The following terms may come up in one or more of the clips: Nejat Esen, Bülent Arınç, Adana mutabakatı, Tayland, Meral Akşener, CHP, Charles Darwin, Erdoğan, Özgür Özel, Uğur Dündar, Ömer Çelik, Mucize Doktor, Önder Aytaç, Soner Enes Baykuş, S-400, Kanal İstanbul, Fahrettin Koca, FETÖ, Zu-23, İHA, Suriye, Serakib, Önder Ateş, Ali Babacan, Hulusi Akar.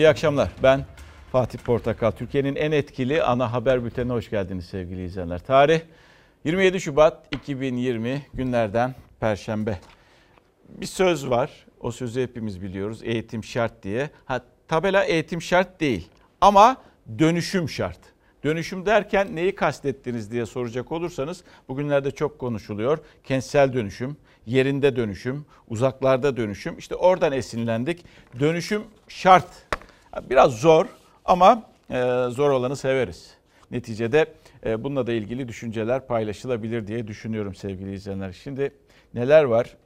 İyi akşamlar. Ben Fatih Portakal. Türkiye'nin en etkili ana haber bültenine hoş geldiniz sevgili izleyenler. Tarih 27 Şubat 2020 günlerden Perşembe. Bir söz var. O sözü hepimiz biliyoruz. Eğitim şart diye. Tabela eğitim şart değil ama dönüşüm şart. Dönüşüm derken neyi kastettiniz diye soracak olursanız bugünlerde çok konuşuluyor. Kentsel dönüşüm, yerinde dönüşüm, uzaklarda dönüşüm. İşte oradan esinlendik. Dönüşüm şart. Biraz zor ama zor olanı severiz. Neticede bununla da ilgili düşünceler paylaşılabilir diye düşünüyorum sevgili izleyenler. Şimdi neler var?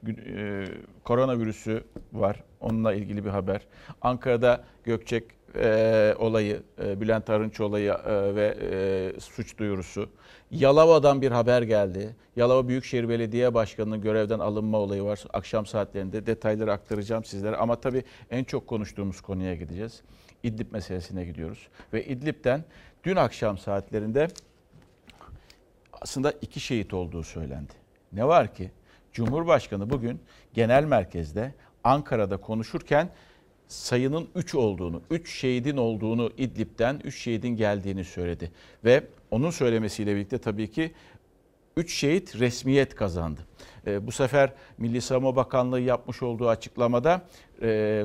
Koronavirüsü var. Onunla ilgili bir haber. Ankara'da Gökçek olayı, Bülent Arınç olayı ve suç duyurusu. Yalova'dan bir haber geldi. Yalova Büyükşehir Belediye Başkanı'nın görevden alınma olayı var. Akşam saatlerinde detayları aktaracağım sizlere. Ama tabii en çok konuştuğumuz konuya gideceğiz. İdlib meselesine gidiyoruz. Ve İdlib'den dün akşam saatlerinde aslında 2 şehit olduğu söylendi. Ne var ki Cumhurbaşkanı bugün genel merkezde Ankara'da konuşurken sayının 3 olduğunu, 3 şehidin olduğunu, İdlib'den 3 şehidin geldiğini söyledi. Ve onun söylemesiyle birlikte tabii ki 3 şehit resmiyet kazandı. Bu sefer Milli Savunma Bakanlığı yapmış olduğu açıklamada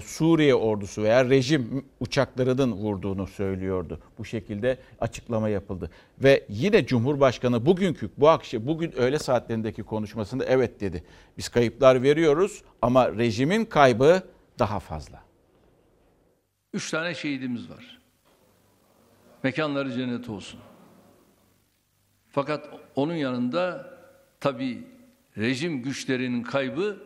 Suriye ordusu veya rejim uçaklarının vurduğunu söylüyordu. Bu şekilde açıklama yapıldı. Ve yine Cumhurbaşkanı bugün öğle saatlerindeki konuşmasında evet dedi. Biz kayıplar veriyoruz ama rejimin kaybı daha fazla. 3 tane şehidimiz var. Mekanları cennet olsun. Fakat onun yanında tabii rejim güçlerinin kaybı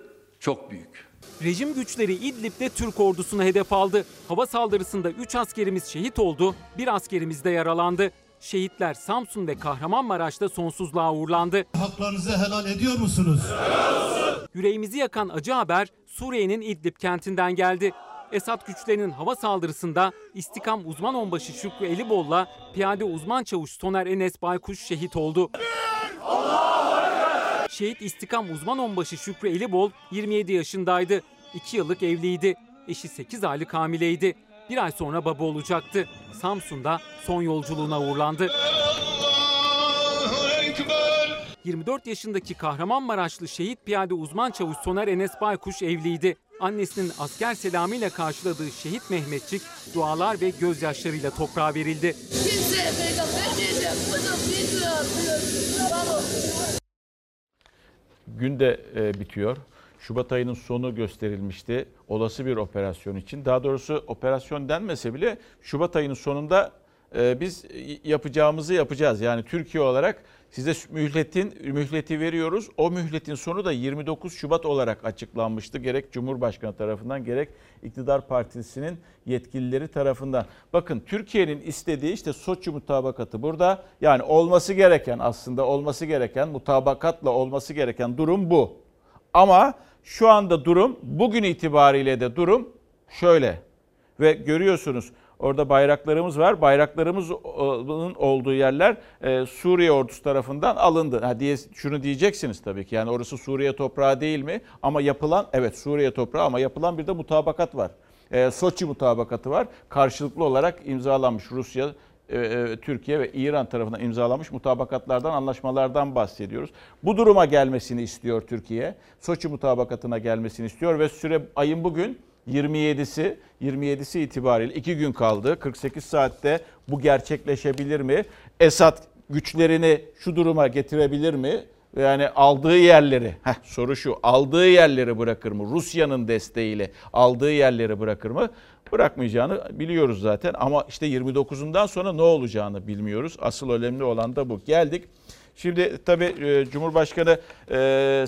çok büyük. Rejim güçleri İdlib'de Türk ordusunu hedef aldı. Hava saldırısında 3 askerimiz şehit oldu, 1 askerimiz de yaralandı. Şehitler Samsun ve Kahramanmaraş'ta sonsuzluğa uğurlandı. Haklarınızı helal ediyor musunuz? Helal olsun. Yüreğimizi yakan acı haber Suriye'nin İdlib kentinden geldi. Esad güçlerinin hava saldırısında İstikam uzman onbaşı Şükrü Elibol'la piyade uzman çavuş Soner Enes Baykuş şehit oldu. Şehit İstikam uzman onbaşı Şükrü Elibol 27 yaşındaydı. 2 yıllık evliydi. Eşi 8 aylık hamileydi. Bir ay sonra baba olacaktı. Samsun'da son yolculuğuna uğurlandı. 24 yaşındaki Kahramanmaraşlı şehit piyade uzman çavuş Soner Enes Baykuş evliydi. Annesinin asker selamıyla karşıladığı şehit Mehmetçik dualar ve gözyaşlarıyla toprağa verildi. Gün de bitiyor. Şubat ayının sonu gösterilmişti olası bir operasyon için. Daha doğrusu operasyon denmese bile Şubat ayının sonunda biz yapacağımızı yapacağız. Yani Türkiye olarak size mühleti veriyoruz. O mühletin sonu da 29 Şubat olarak açıklanmıştı. Gerek Cumhurbaşkanı tarafından gerek iktidar partisinin yetkilileri tarafından. Bakın Türkiye'nin istediği işte Soçi mutabakatı burada. Yani olması gereken mutabakatla olması gereken durum bu. Ama şu anda durum bugün itibariyle de durum şöyle. Ve görüyorsunuz. Orada bayraklarımız var. Bayraklarımızın olduğu yerler Suriye ordusu tarafından alındı. Şunu diyeceksiniz tabii ki. Yani orası Suriye toprağı değil mi? Ama yapılan, evet Suriye toprağı ama yapılan bir de mutabakat var. Soçi mutabakatı var. Karşılıklı olarak imzalanmış Rusya, Türkiye ve İran tarafından imzalanmış mutabakatlardan, anlaşmalardan bahsediyoruz. Bu duruma gelmesini istiyor Türkiye. Soçi mutabakatına gelmesini istiyor ve ayın bugün 27'si itibariyle 2 gün kaldı. 48 saatte bu gerçekleşebilir mi? Esad güçlerini şu duruma getirebilir mi? Yani aldığı yerleri, soru şu, aldığı yerleri bırakır mı? Rusya'nın desteğiyle aldığı yerleri bırakır mı? Bırakmayacağını biliyoruz zaten ama işte 29'undan sonra ne olacağını bilmiyoruz. Asıl önemli olan da bu. Geldik. Şimdi tabii Cumhurbaşkanı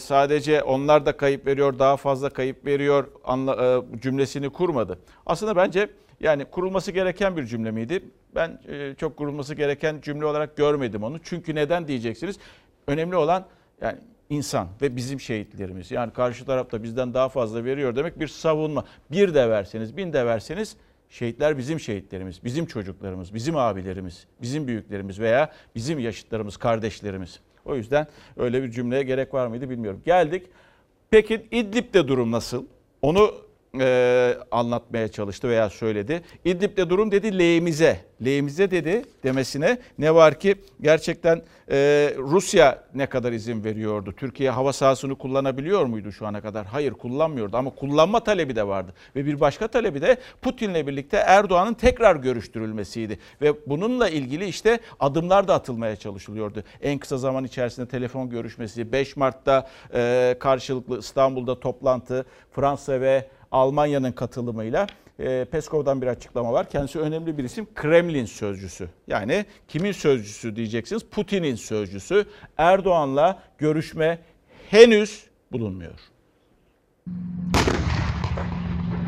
sadece onlar da kayıp veriyor, daha fazla kayıp veriyor cümlesini kurmadı. Aslında bence yani kurulması gereken bir cümle miydi? Ben çok kurulması gereken cümle olarak görmedim onu. Çünkü neden diyeceksiniz? Önemli olan yani insan ve bizim şehitlerimiz. Yani karşı tarafta bizden daha fazla veriyor demek bir savunma. 1 de verseniz, 1000 de verseniz şehitler bizim şehitlerimiz, bizim çocuklarımız, bizim abilerimiz, bizim büyüklerimiz veya bizim yaşıtlarımız, kardeşlerimiz. O yüzden öyle bir cümleye gerek var mıydı bilmiyorum. Geldik. Peki İdlib'de durum nasıl? Onu anlatmaya çalıştı veya söyledi. İdlib'de durum dedi lehimize. Lehimize dedi demesine ne var ki gerçekten Rusya ne kadar izin veriyordu? Türkiye hava sahasını kullanabiliyor muydu şu ana kadar? Hayır, kullanmıyordu ama kullanma talebi de vardı. Ve bir başka talebi de Putin'le birlikte Erdoğan'ın tekrar görüştürülmesiydi. Ve bununla ilgili işte adımlar da atılmaya çalışılıyordu. En kısa zaman içerisinde telefon görüşmesi, 5 Mart'ta karşılıklı İstanbul'da toplantı, Fransa ve Almanya'nın katılımıyla Peskov'dan bir açıklama var. Kendisi önemli bir isim. Kremlin sözcüsü. Yani kimin sözcüsü diyeceksiniz? Putin'in sözcüsü. Erdoğan'la görüşme henüz bulunmuyor.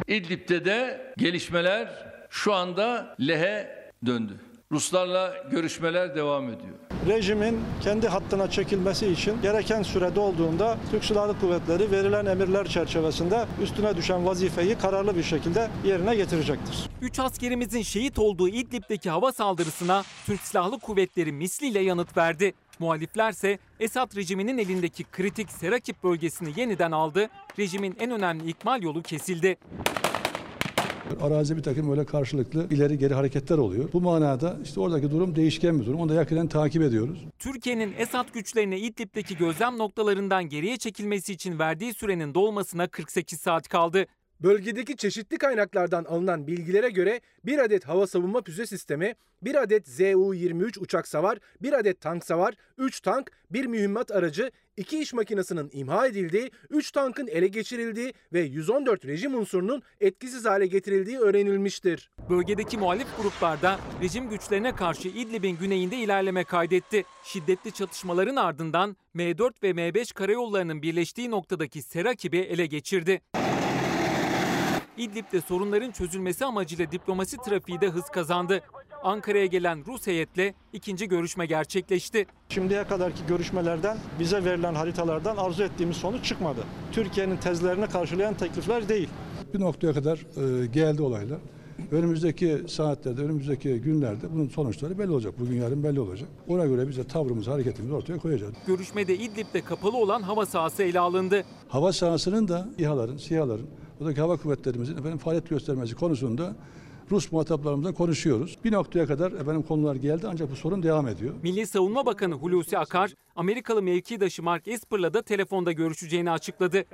İdlib'de de gelişmeler şu anda lehe döndü. Ruslarla görüşmeler devam ediyor. Rejimin kendi hattına çekilmesi için gereken sürede olduğunda Türk Silahlı Kuvvetleri verilen emirler çerçevesinde üstüne düşen vazifeyi kararlı bir şekilde yerine getirecektir. 3 askerimizin şehit olduğu İdlib'deki hava saldırısına Türk Silahlı Kuvvetleri misliyle yanıt verdi. Muhaliflerse Esad rejiminin elindeki kritik Serakib bölgesini yeniden aldı. Rejimin en önemli ikmal yolu kesildi. Arazi bir takım öyle karşılıklı ileri geri hareketler oluyor. Bu manada işte oradaki durum değişken bir durum. Onu da yakından takip ediyoruz. Türkiye'nin Esad güçlerine İdlib'deki gözlem noktalarından geriye çekilmesi için verdiği sürenin dolmasına 48 saat kaldı. Bölgedeki çeşitli kaynaklardan alınan bilgilere göre bir adet hava savunma füze sistemi, bir adet Zu-23 uçak savar, bir adet tank savar, 3 tank, bir mühimmat aracı, 2 iş makinesinin imha edildiği, 3 tankın ele geçirildiği ve 114 rejim unsurunun etkisiz hale getirildiği öğrenilmiştir. Bölgedeki muhalif gruplarda rejim güçlerine karşı İdlib'in güneyinde ilerleme kaydetti. Şiddetli çatışmaların ardından M4 ve M5 karayollarının birleştiği noktadaki Serakib'i ele geçirdi. İdlib'de sorunların çözülmesi amacıyla diplomasi trafiği de hız kazandı. Ankara'ya gelen Rus heyetle ikinci görüşme gerçekleşti. Şimdiye kadarki görüşmelerden, bize verilen haritalardan arzu ettiğimiz sonuç çıkmadı. Türkiye'nin tezlerini karşılayan teklifler değil. Bir noktaya kadar geldi olaylar. Önümüzdeki saatlerde, önümüzdeki günlerde bunun sonuçları belli olacak. Bugün yarın belli olacak. Ona göre bize tavrımızı, hareketimizi ortaya koyacağız. Görüşmede İdlib'de kapalı olan hava sahası ele alındı. Hava sahasının da İHA'ların, SİHA'ların, buradaki hava kuvvetlerimizin faaliyet göstermesi konusunda Rus muhataplarımızla konuşuyoruz. Bir noktaya kadar konular geldi ancak bu sorun devam ediyor. Milli Savunma Bakanı Hulusi Akar, Amerikalı mevkidaşı Mark Esper'la da telefonda görüşeceğini açıkladı.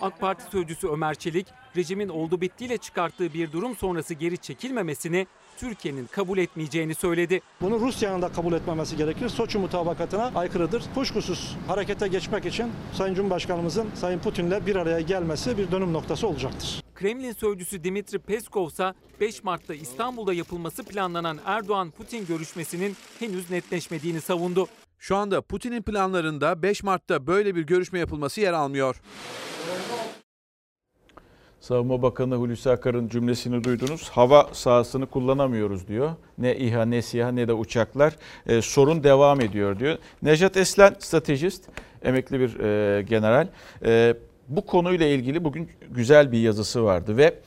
AK Parti sözcüsü Ömer Çelik, rejimin oldu bittiyle çıkarttığı bir durum sonrası geri çekilmemesini Türkiye'nin kabul etmeyeceğini söyledi. Bunu Rusya'nın da kabul etmemesi gerekir. Soçi mutabakatına aykırıdır. Kuşkusuz harekete geçmek için Sayın Cumhurbaşkanımızın Sayın Putin'le bir araya gelmesi bir dönüm noktası olacaktır. Kremlin sözcüsü Dmitri Peskov ise 5 Mart'ta İstanbul'da yapılması planlanan Erdoğan-Putin görüşmesinin henüz netleşmediğini savundu. Şu anda Putin'in planlarında 5 Mart'ta böyle bir görüşme yapılması yer almıyor. Savunma Bakanı Hulusi Akar'ın cümlesini duydunuz. Hava sahasını kullanamıyoruz diyor. Ne İHA, ne SİHA, ne de uçaklar. Sorun devam ediyor diyor. Nejat Esen, stratejist, emekli bir general. Bu konuyla ilgili bugün güzel bir yazısı vardı ve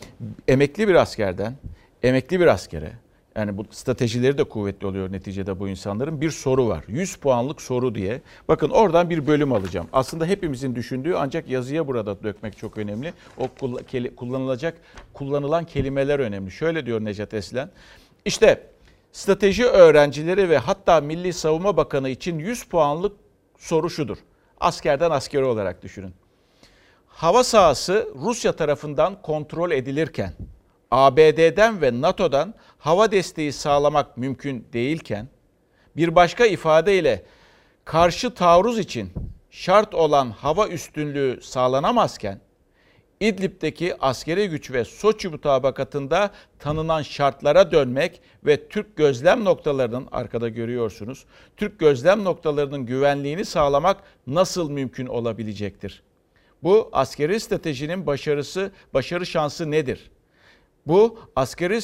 emekli bir askerden, emekli bir askere, yani bu stratejileri de kuvvetli oluyor neticede bu insanların, bir soru var. 100 puanlık soru diye. Bakın oradan bir bölüm alacağım. Aslında hepimizin düşündüğü ancak yazıya burada dökmek çok önemli. O kullanılan kelimeler önemli. Şöyle diyor Nejat Esen. İşte strateji öğrencileri ve hatta Milli Savunma Bakanı için 100 puanlık soru şudur. Askerden askeri olarak düşünün. Hava sahası Rusya tarafından kontrol edilirken, ABD'den ve NATO'dan hava desteği sağlamak mümkün değilken, bir başka ifadeyle karşı taarruz için şart olan hava üstünlüğü sağlanamazken, İdlib'deki askeri güç ve Soçi mutabakatında tanınan şartlara dönmek ve Türk gözlem noktalarının, arkada görüyorsunuz, Türk gözlem noktalarının güvenliğini sağlamak nasıl mümkün olabilecektir? Bu askeri stratejinin başarı şansı nedir? Bu askeri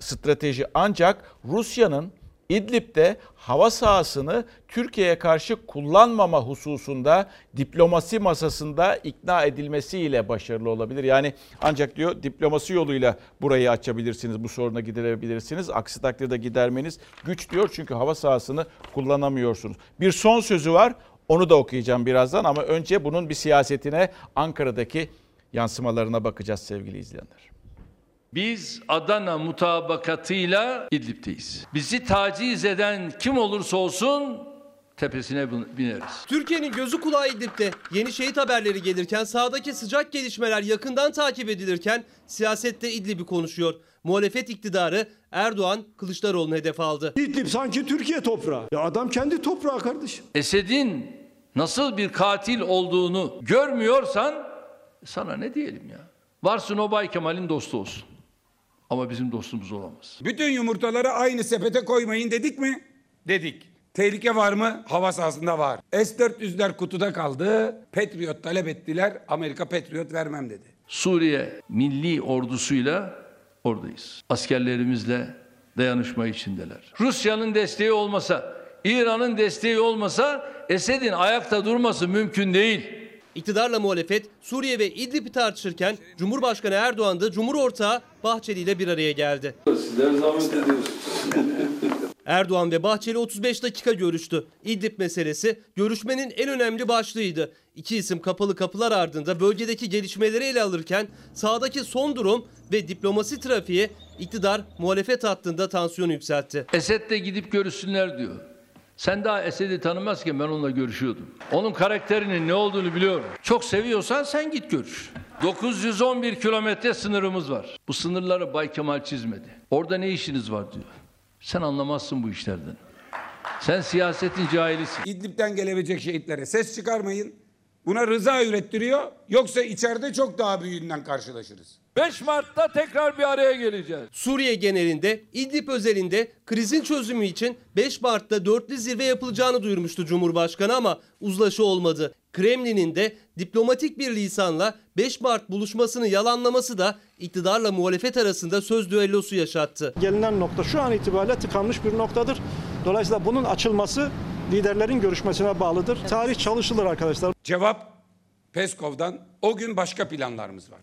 strateji ancak Rusya'nın İdlib'de hava sahasını Türkiye'ye karşı kullanmama hususunda diplomasi masasında ikna edilmesiyle başarılı olabilir. Yani ancak diyor diplomasi yoluyla burayı açabilirsiniz, bu soruna giderebilirsiniz. Aksi takdirde gidermeniz güç diyor çünkü hava sahasını kullanamıyorsunuz. Bir son sözü var, onu da okuyacağım birazdan ama önce bunun bir siyasetine, Ankara'daki yansımalarına bakacağız sevgili izleyenler. Biz Adana mutabakatıyla İdlib'teyiz. Bizi taciz eden kim olursa olsun tepesine bineriz. Türkiye'nin gözü kulağı İdlib'te. Yeni şehit haberleri gelirken, sahadaki sıcak gelişmeler yakından takip edilirken siyasette İdlib'i konuşuyor. Muhalefet iktidarı Erdoğan, Kılıçdaroğlu'nu hedef aldı. İdlib sanki Türkiye toprağı. Ya adam kendi toprağı kardeşim. Esed'in nasıl bir katil olduğunu görmüyorsan sana ne diyelim ya. Varsın o Bay Kemal'in dostu olsun. Ama bizim dostumuz olamaz. Bütün yumurtaları aynı sepete koymayın dedik mi? Dedik. Tehlike var mı? Hava sahasında var. S-400'ler kutuda kaldı. Patriot talep ettiler. Amerika Patriot vermem dedi. Suriye milli ordusuyla oradayız. Askerlerimizle dayanışma içindeler. Rusya'nın desteği olmasa, İran'ın desteği olmasa Esed'in ayakta durması mümkün değil. İktidarla muhalefet Suriye ve İdlib'i tartışırken Cumhurbaşkanı Erdoğan da Cumhur ortağı Bahçeli ile bir araya geldi. Sizler zahmet ediyorsunuz. Erdoğan ve Bahçeli 35 dakika görüştü. İdlib meselesi görüşmenin en önemli başlığıydı. İki isim kapalı kapılar ardında bölgedeki gelişmeleri ele alırken sahadaki son durum ve diplomasi trafiği iktidar muhalefet hattında tansiyonu yükseltti. Esed'le gidip görüşsünler diyor. Sen daha Esed'i tanımazken ben onunla görüşüyordum. Onun karakterinin ne olduğunu biliyorum. Çok seviyorsan sen git görüş. 911 kilometre sınırımız var. Bu sınırları Bay Kemal çizmedi. Orada ne işiniz var diyor. Sen anlamazsın bu işlerden. Sen siyasetin cahilisin. İdlib'den gelebilecek şehitlere ses çıkarmayın. Buna rıza ürettiriyor. Yoksa içeride çok daha büyüğünden karşılaşırız. 5 Mart'ta tekrar bir araya geleceğiz. Suriye genelinde, İdlib özelinde krizin çözümü için 5 Mart'ta dörtlü zirve yapılacağını duyurmuştu Cumhurbaşkanı ama uzlaşı olmadı. Kremlin'in de diplomatik bir lisanla 5 Mart buluşmasını yalanlaması da iktidarla muhalefet arasında söz düellosu yaşattı. Gelinen nokta şu an itibariyle tıkanmış bir noktadır. Dolayısıyla bunun açılması liderlerin görüşmesine bağlıdır. Evet. Tarih çalışılır arkadaşlar. Cevap Peskov'dan: o gün başka planlarımız var.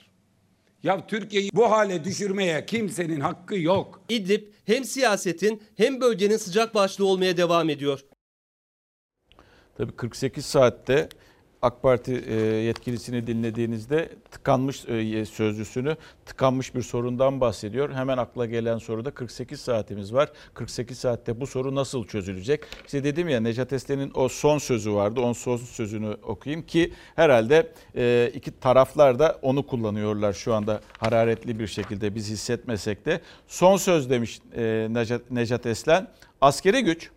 Ya Türkiye'yi bu hale düşürmeye kimsenin hakkı yok. İdlib hem siyasetin hem bölgenin sıcak başlığı olmaya devam ediyor. Tabii 48 saatte AK Parti yetkilisini dinlediğinizde tıkanmış sözcüsünü, tıkanmış bir sorundan bahsediyor. Hemen akla gelen soruda 48 saatimiz var. 48 saatte bu soru nasıl çözülecek? İşte dedim ya, Nejat Esen'in o son sözü vardı. Onun son sözünü okuyayım ki herhalde iki taraflar da onu kullanıyorlar şu anda hararetli bir şekilde, biz hissetmesek de. Son söz demiş Nejat Esen: askeri güç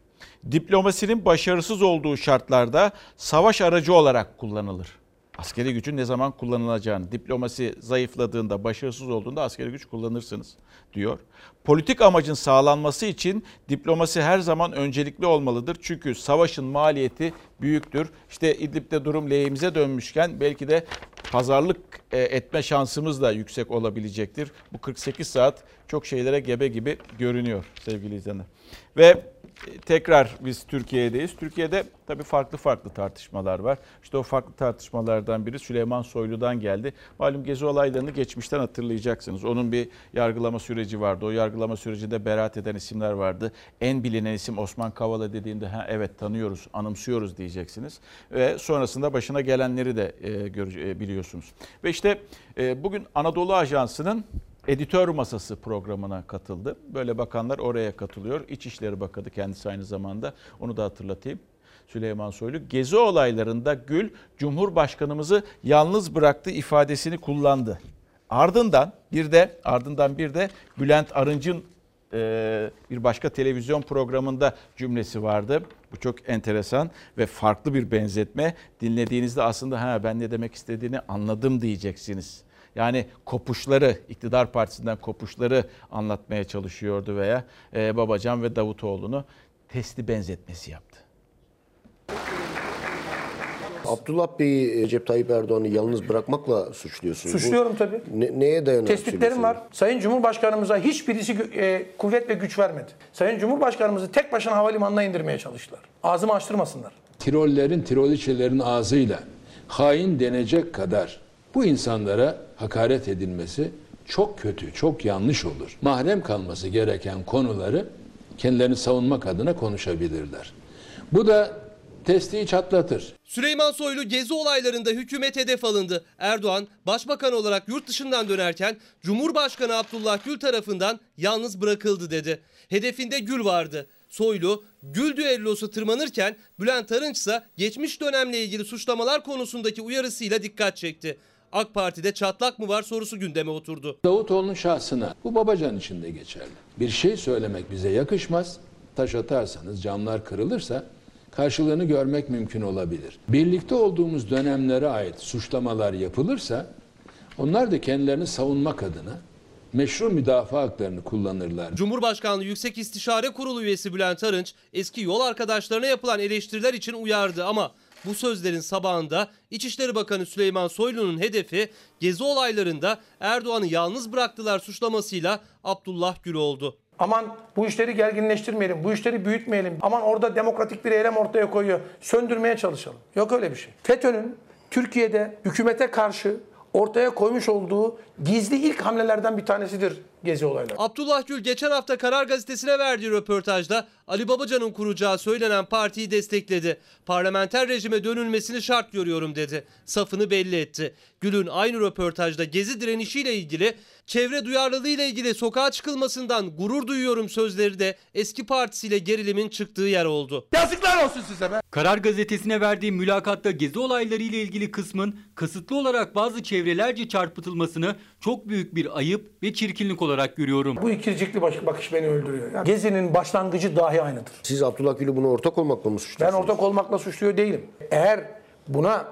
diplomasinin başarısız olduğu şartlarda savaş aracı olarak kullanılır. Askeri gücün ne zaman kullanılacağını, diplomasi zayıfladığında, başarısız olduğunda askeri güç kullanırsınız diyor. Politik amacın sağlanması için diplomasi her zaman öncelikli olmalıdır. Çünkü savaşın maliyeti büyüktür. İşte İdlib'de durum lehimize dönmüşken belki de pazarlık etme şansımız da yüksek olabilecektir. Bu 48 saat çok şeylere gebe gibi görünüyor sevgili izleyenler. Ve tekrar biz Türkiye'deyiz. Türkiye'de tabii farklı farklı tartışmalar var. İşte o farklı tartışmalardan biri Süleyman Soylu'dan geldi. Malum gezi olaylarını geçmişten hatırlayacaksınız. Onun bir yargılama süreci vardı. O yargılama sürecinde beraat eden isimler vardı. En bilinen isim Osman Kavala dediğinde, ha evet tanıyoruz, anımsıyoruz diyeceksiniz. Ve sonrasında başına gelenleri de biliyorsunuz. Ve işte bugün Anadolu Ajansı'nın Editör Masası programına katıldı. Böyle bakanlar oraya katılıyor. İçişleri Bakanı kendisi aynı zamanda. Onu da hatırlatayım. Süleyman Soylu gezi olaylarında Gül, Cumhurbaşkanımızı yalnız bıraktı ifadesini kullandı. Ardından bir de Bülent Arınç'ın bir başka televizyon programında cümlesi vardı. Bu çok enteresan ve farklı bir benzetme. Dinlediğinizde aslında ha ben ne demek istediğini anladım diyeceksiniz. Yani kopuşları, iktidar partisinden kopuşları anlatmaya çalışıyordu veya Babacan ve Davutoğlu'nu testi benzetmesi yaptı. Abdullah Bey'i, Recep Tayyip Erdoğan'ı yalnız bırakmakla suçluyorsunuz. Suçluyorum tabii. Neye dayanarak? Tespitlerim var. Sayın Cumhurbaşkanımıza hiçbirisi kuvvet ve güç vermedi. Sayın Cumhurbaşkanımızı tek başına havalimanına indirmeye çalıştılar. Ağzımı açtırmasınlar. Tirollerin, tiroliçelerin ağzıyla hain denecek kadar bu insanlara hakaret edilmesi çok kötü, çok yanlış olur. Mahrem kalması gereken konuları kendilerini savunmak adına konuşabilirler. Bu da testiyi çatlatır. Süleyman Soylu gezi olaylarında hükümet hedef alındı. Erdoğan başbakan olarak yurt dışından dönerken Cumhurbaşkanı Abdullah Gül tarafından yalnız bırakıldı dedi. Hedefinde Gül vardı. Soylu, Gül düellosu tırmanırken Bülent Arınç ise geçmiş dönemle ilgili suçlamalar konusundaki uyarısıyla dikkat çekti. AK Parti'de çatlak mı var sorusu gündeme oturdu. Davutoğlu'nun şahsına, bu Babacan için de geçerli. Bir şey söylemek bize yakışmaz. Taş atarsanız, camlar kırılırsa karşılığını görmek mümkün olabilir. Birlikte olduğumuz dönemlere ait suçlamalar yapılırsa onlar da kendilerini savunmak adına meşru müdafaa haklarını kullanırlar. Cumhurbaşkanlığı Yüksek İstişare Kurulu üyesi Bülent Arınç eski yol arkadaşlarına yapılan eleştiriler için uyardı ama bu sözlerin sabahında İçişleri Bakanı Süleyman Soylu'nun hedefi gezi olaylarında Erdoğan'ı yalnız bıraktılar suçlamasıyla Abdullah Gül oldu. Aman bu işleri gerginleştirmeyelim, bu işleri büyütmeyelim. Aman orada demokratik bir eylem ortaya koyuyor, söndürmeye çalışalım. Yok öyle bir şey. FETÖ'nün Türkiye'de hükümete karşı ortaya koymuş olduğu gizli ilk hamlelerden bir tanesidir gezi olayları. Abdullah Gül geçen hafta Karar Gazetesi'ne verdiği röportajda Ali Babacan'ın kuracağı söylenen partiyi destekledi. Parlamenter rejime dönülmesini şart görüyorum dedi. Safını belli etti. Gül'ün aynı röportajda gezi direnişiyle ilgili, çevre duyarlılığıyla ilgili sokağa çıkılmasından gurur duyuyorum sözleri de eski partisiyle gerilimin çıktığı yer oldu. Yazıklar olsun size be! Karar Gazetesi'ne verdiği mülakatta gezi olaylarıyla ilgili kısmın kasıtlı olarak bazı çevrelerce çarpıtılmasını çok büyük bir ayıp ve çirkinlik olarak görüyorum. Bu ikircikli bakış beni öldürüyor. Yani gezinin başlangıcı dahi aynıdır. Siz Abdullah Gül'ü buna ortak olmakla mı suçluyorsunuz? Ben ortak olmakla suçluyor değilim. Eğer buna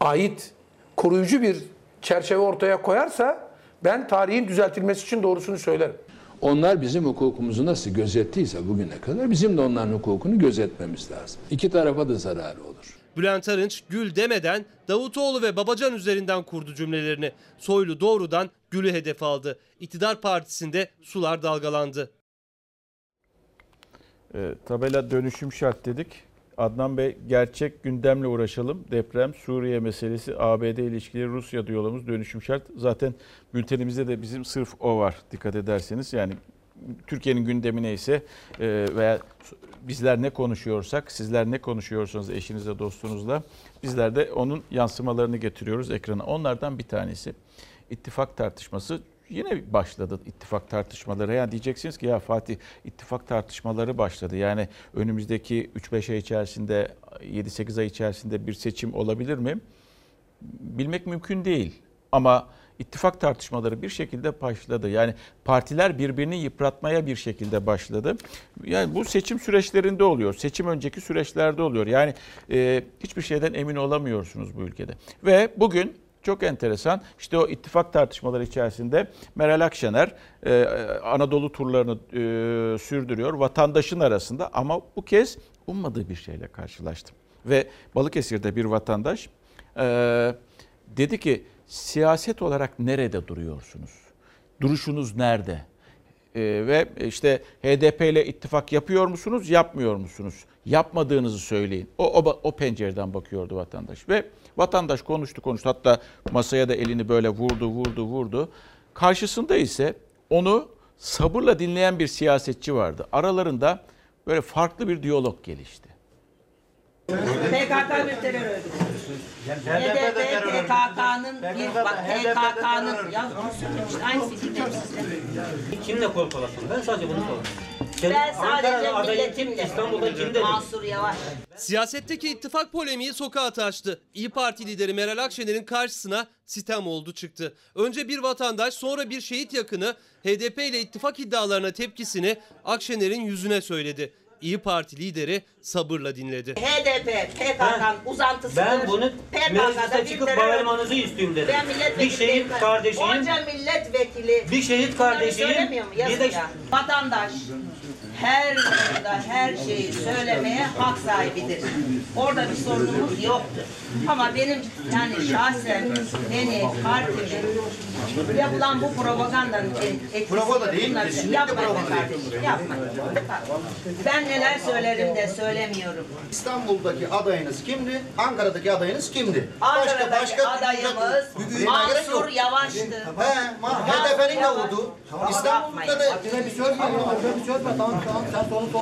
ait koruyucu bir çerçeve ortaya koyarsa ben tarihin düzeltilmesi için doğrusunu söylerim. Onlar bizim hukukumuzu nasıl gözettiyse bugüne kadar bizim de onların hukukunu gözetmemiz lazım. İki tarafa da zararı olur. Bülent Arınç Gül demeden Davutoğlu ve Babacan üzerinden kurdu cümlelerini. Soylu doğrudan Gül'ü hedef aldı. İktidar partisinde sular dalgalandı. Tabela dönüşüm şart dedik. Adnan Bey, gerçek gündemle uğraşalım. Deprem, Suriye meselesi, ABD ilişkileri, Rusya diyalogumuz dönüşüm şart. Zaten bültenimizde de bizim sırf o var dikkat ederseniz. Yani Türkiye'nin gündemi neyse veya bizler ne konuşuyorsak, sizler ne konuşuyorsanız eşinizle, dostunuzla bizler de onun yansımalarını getiriyoruz ekrana. Onlardan bir tanesi ittifak tartışması. Yine başladı ittifak tartışmaları. Yani diyeceksiniz ki ya Fatih, ittifak tartışmaları başladı. Yani önümüzdeki 3-5 ay içerisinde, 7-8 ay içerisinde bir seçim olabilir mi? Bilmek mümkün değil. Ama ittifak tartışmaları bir şekilde başladı. Yani partiler birbirini yıpratmaya bir şekilde başladı. Yani bu seçim süreçlerinde oluyor. Seçim önceki süreçlerde oluyor. Yani hiçbir şeyden emin olamıyorsunuz bu ülkede. Ve bugün çok enteresan, işte o ittifak tartışmaları içerisinde Meral Akşener Anadolu turlarını sürdürüyor vatandaşın arasında, ama bu kez ummadığı bir şeyle karşılaştım. Ve Balıkesir'de bir vatandaş dedi ki siyaset olarak nerede duruyorsunuz? Duruşunuz nerede? Ve işte HDP ile ittifak yapıyor musunuz, yapmıyor musunuz? Yapmadığınızı söyleyin. O pencereden bakıyordu vatandaş. Ve vatandaş konuştu. Hatta masaya da elini böyle vurdu. Karşısında ise onu sabırla dinleyen bir siyasetçi vardı. Aralarında böyle farklı bir diyalog gelişti. PKK bir terör örgütü. HDP PKK'nın yazmışsın. Aynı şekilde bir sistem. Kimle kol kolasın? Ben sadece bunu kolasın. Ben sadece milletimle. İstanbul'da kimde? Mansur Yavaş. Siyasetteki ittifak polemiği sokağa taştı. İyi Parti lideri Meral Akşener'in karşısına sitem oldu çıktı. Önce bir vatandaş, sonra bir şehit yakını HDP ile ittifak iddialarına tepkisini Akşener'in yüzüne söyledi. İyi Parti lideri sabırla dinledi. HDP PKK'nın uzantısı. Ben bunu mecliste çıkıp bağırmanızı istiyorum dedim. Bir şehit kardeşim. Onca milletvekili. Bir şehit kardeşim. Bir de vatandaş her konuda her şeyi söylemeye hak sahibidir. Orada bir sorunumuz yoktu. Ama benim yani şahsen beni partimin yapılan bu propagandanın etkisi. Propaganda değil, yapmayın kardeşim. Yapmayın. Ben neler söylerim de söylemiyorum. İstanbul'daki adayınız kimdi? Ankara'daki adayınız kimdi? Ankara'daki adayımız Mansur Yavaş'tı. HDP'nin ne oldu? İstanbul'da da bir söz var.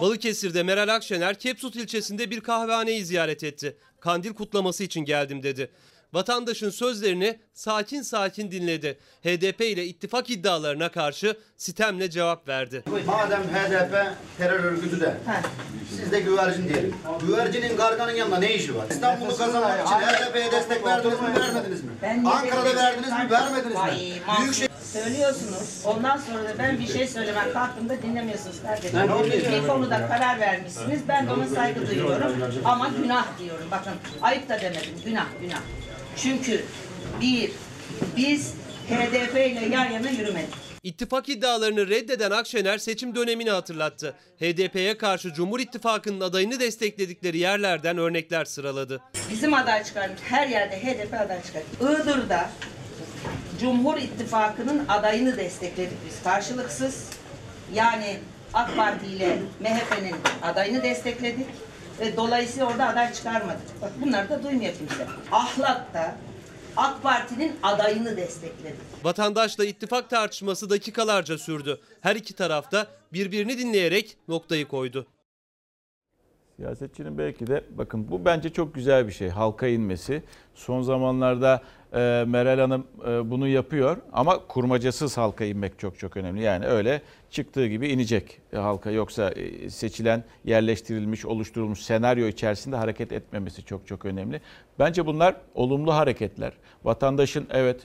Balıkesir'de Meral Akşener, Kepsut ilçesinde bir kahvehaneyi ziyaret etti. Kandil kutlaması için geldim dedi. Vatandaşın sözlerini sakin sakin dinledi. HDP ile ittifak iddialarına karşı sitemle cevap verdi. Madem HDP terör örgütü de, siz de güvercin diyelim. Güvercinin garganın yanında ne işi var? İstanbul'u kazanmak için HDP'ye destek verdiniz mi, vermediniz mi? Ankara'da verdiniz mi, vermediniz mi? Büyükşehir... Söylüyorsunuz. Ondan sonra da ben bir şey söylemem hakkında dinlemiyorsunuz kardeşim. Bir konuda karar vermişsiniz. Ben de ona saygı duyuyorum. Ama günah diyorum. Bakın ayıp da demedim. Günah, günah. Çünkü biz HDP ile yan yana yürümedik. İttifak iddialarını reddeden Akşener seçim dönemini hatırlattı. HDP'ye karşı Cumhur İttifakı'nın adayını destekledikleri yerlerden örnekler sıraladı. Bizim aday çıkarmış. Her yerde HDP aday çıkarmış. Iğdır'da Cumhur İttifakı'nın adayını destekledik biz karşılıksız. Yani AK Parti ile MHP'nin adayını destekledik ve dolayısıyla orada aday çıkarmadık. Bak bunları da duymuyor kimse. Ahlat'ta AK Parti'nin adayını destekledik. Vatandaşla ittifak tartışması dakikalarca sürdü. Her iki tarafta birbirini dinleyerek noktayı koydu. Siyasetçinin belki de bakın bu bence çok güzel bir şey, halka inmesi. Son zamanlarda Meral Hanım bunu yapıyor ama kurmacasız halka inmek çok çok önemli. Yani öyle çıktığı gibi inecek halka, yoksa seçilen, yerleştirilmiş, oluşturulmuş senaryo içerisinde hareket etmemesi çok çok önemli. Bence bunlar olumlu hareketler. Vatandaşın evet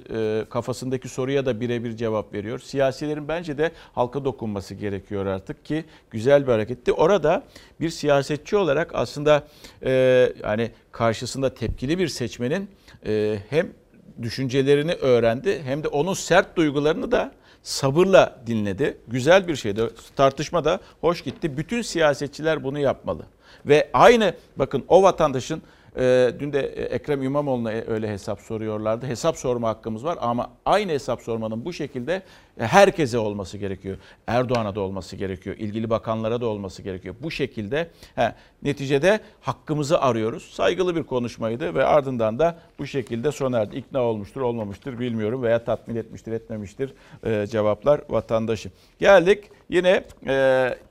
kafasındaki soruya da birebir cevap veriyor. Siyasilerin bence de halka dokunması gerekiyor artık ki güzel bir hareketti. Orada bir siyasetçi olarak aslında hani karşısında tepkili bir seçmenin hem düşüncelerini öğrendi hem de onun sert duygularını da sabırla dinledi. Güzel bir şeydi. Tartışma da hoş gitti. Bütün siyasetçiler bunu yapmalı. Ve aynı bakın o vatandaşın dün de Ekrem İmamoğlu'na öyle hesap soruyorlardı. Hesap sorma hakkımız var ama aynı hesap sormanın bu şekilde herkese olması gerekiyor. Erdoğan'a da olması gerekiyor. İlgili bakanlara da olması gerekiyor. Bu şekilde neticede hakkımızı arıyoruz. Saygılı bir konuşmaydı ve ardından da bu şekilde sona erdi. İkna olmuştur, olmamıştır bilmiyorum veya tatmin etmiştir, etmemiştir cevaplar vatandaşı. Geldik yine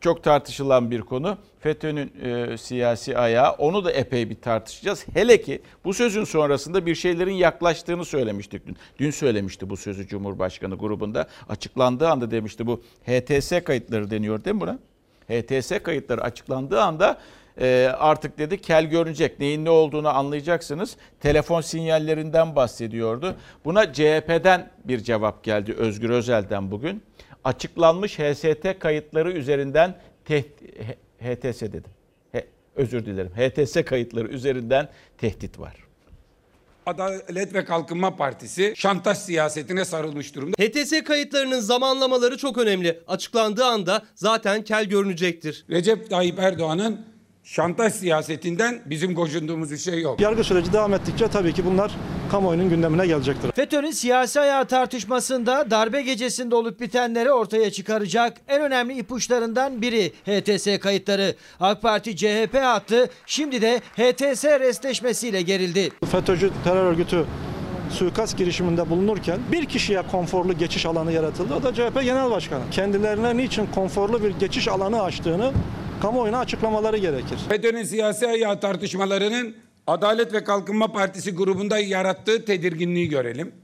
çok tartışılan bir konu. FETÖ'nün siyasi ayağı, onu da epey bir tartışacağız. Hele ki bu sözün sonrasında bir şeylerin yaklaştığını söylemiştik dün. Dün söylemişti bu sözü Cumhurbaşkanı grubunda. Açıklandığı anda demişti, bu HTS kayıtları deniyor değil mi buna? HTS kayıtları açıklandığı anda artık dedi kel görünecek, neyin ne olduğunu anlayacaksınız. Telefon sinyallerinden bahsediyordu. Buna CHP'den bir cevap geldi Özgür Özel'den bugün. Açıklanmış HST kayıtları üzerinden HTS dedim. Özür dilerim. HTS kayıtları üzerinden tehdit var. Adalet ve Kalkınma Partisi şantaj siyasetine sarılmış durumda. HTS kayıtlarının zamanlamaları çok önemli. Açıklandığı anda zaten kel görünecektir. Recep Tayyip Erdoğan'ın şantaj siyasetinden bizim gocunduğumuz bir şey yok. Yargı süreci devam ettikçe tabii ki bunlar kamuoyunun gündemine gelecektir. FETÖ'nün siyasi ayağı tartışmasında darbe gecesinde olup bitenleri ortaya çıkaracak en önemli ipuçlarından biri HTS kayıtları. AK Parti CHP hattı şimdi de HTS restleşmesiyle gerildi. FETÖ'cü terör örgütü suikast girişiminde bulunurken bir kişiye konforlu geçiş alanı yaratıldı. O da CHP Genel Başkanı. Kendilerine niçin konforlu bir geçiş alanı açtığını kamuoyuna açıklamaları gerekir. FETÖ'nün siyasi ayağı tartışmalarının Adalet ve Kalkınma Partisi grubunda yarattığı tedirginliği görelim.